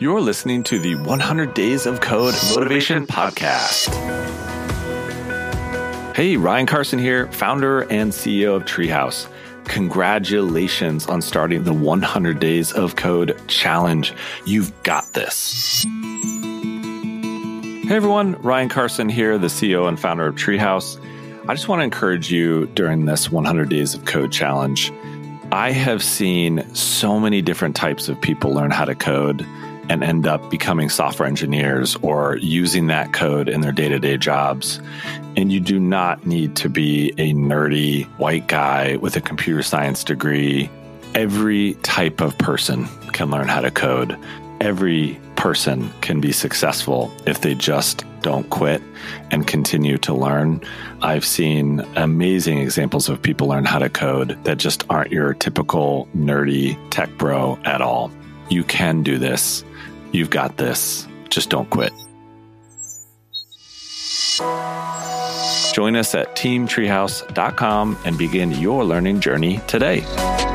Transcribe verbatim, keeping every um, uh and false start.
You're listening to the one hundred Days of Code Motivation Podcast. Hey, Ryan Carson here, founder and C E O of Treehouse. Congratulations on starting the one hundred Days of Code Challenge. You've got this. Hey everyone, Ryan Carson here, the C E O and founder of Treehouse. I just want to encourage you during this one hundred Days of Code Challenge. I have seen so many different types of people learn how to code and end up becoming software engineers or using that code in their day-to-day jobs. And you do not need to be a nerdy white guy with a computer science degree. Every type of person can learn how to code. Every person can be successful if they just don't quit and continue to learn. I've seen amazing examples of people learn how to code that just aren't your typical nerdy tech bro at all. You can do this. You've got this. Just don't quit. Join us at team treehouse dot com and begin your learning journey today.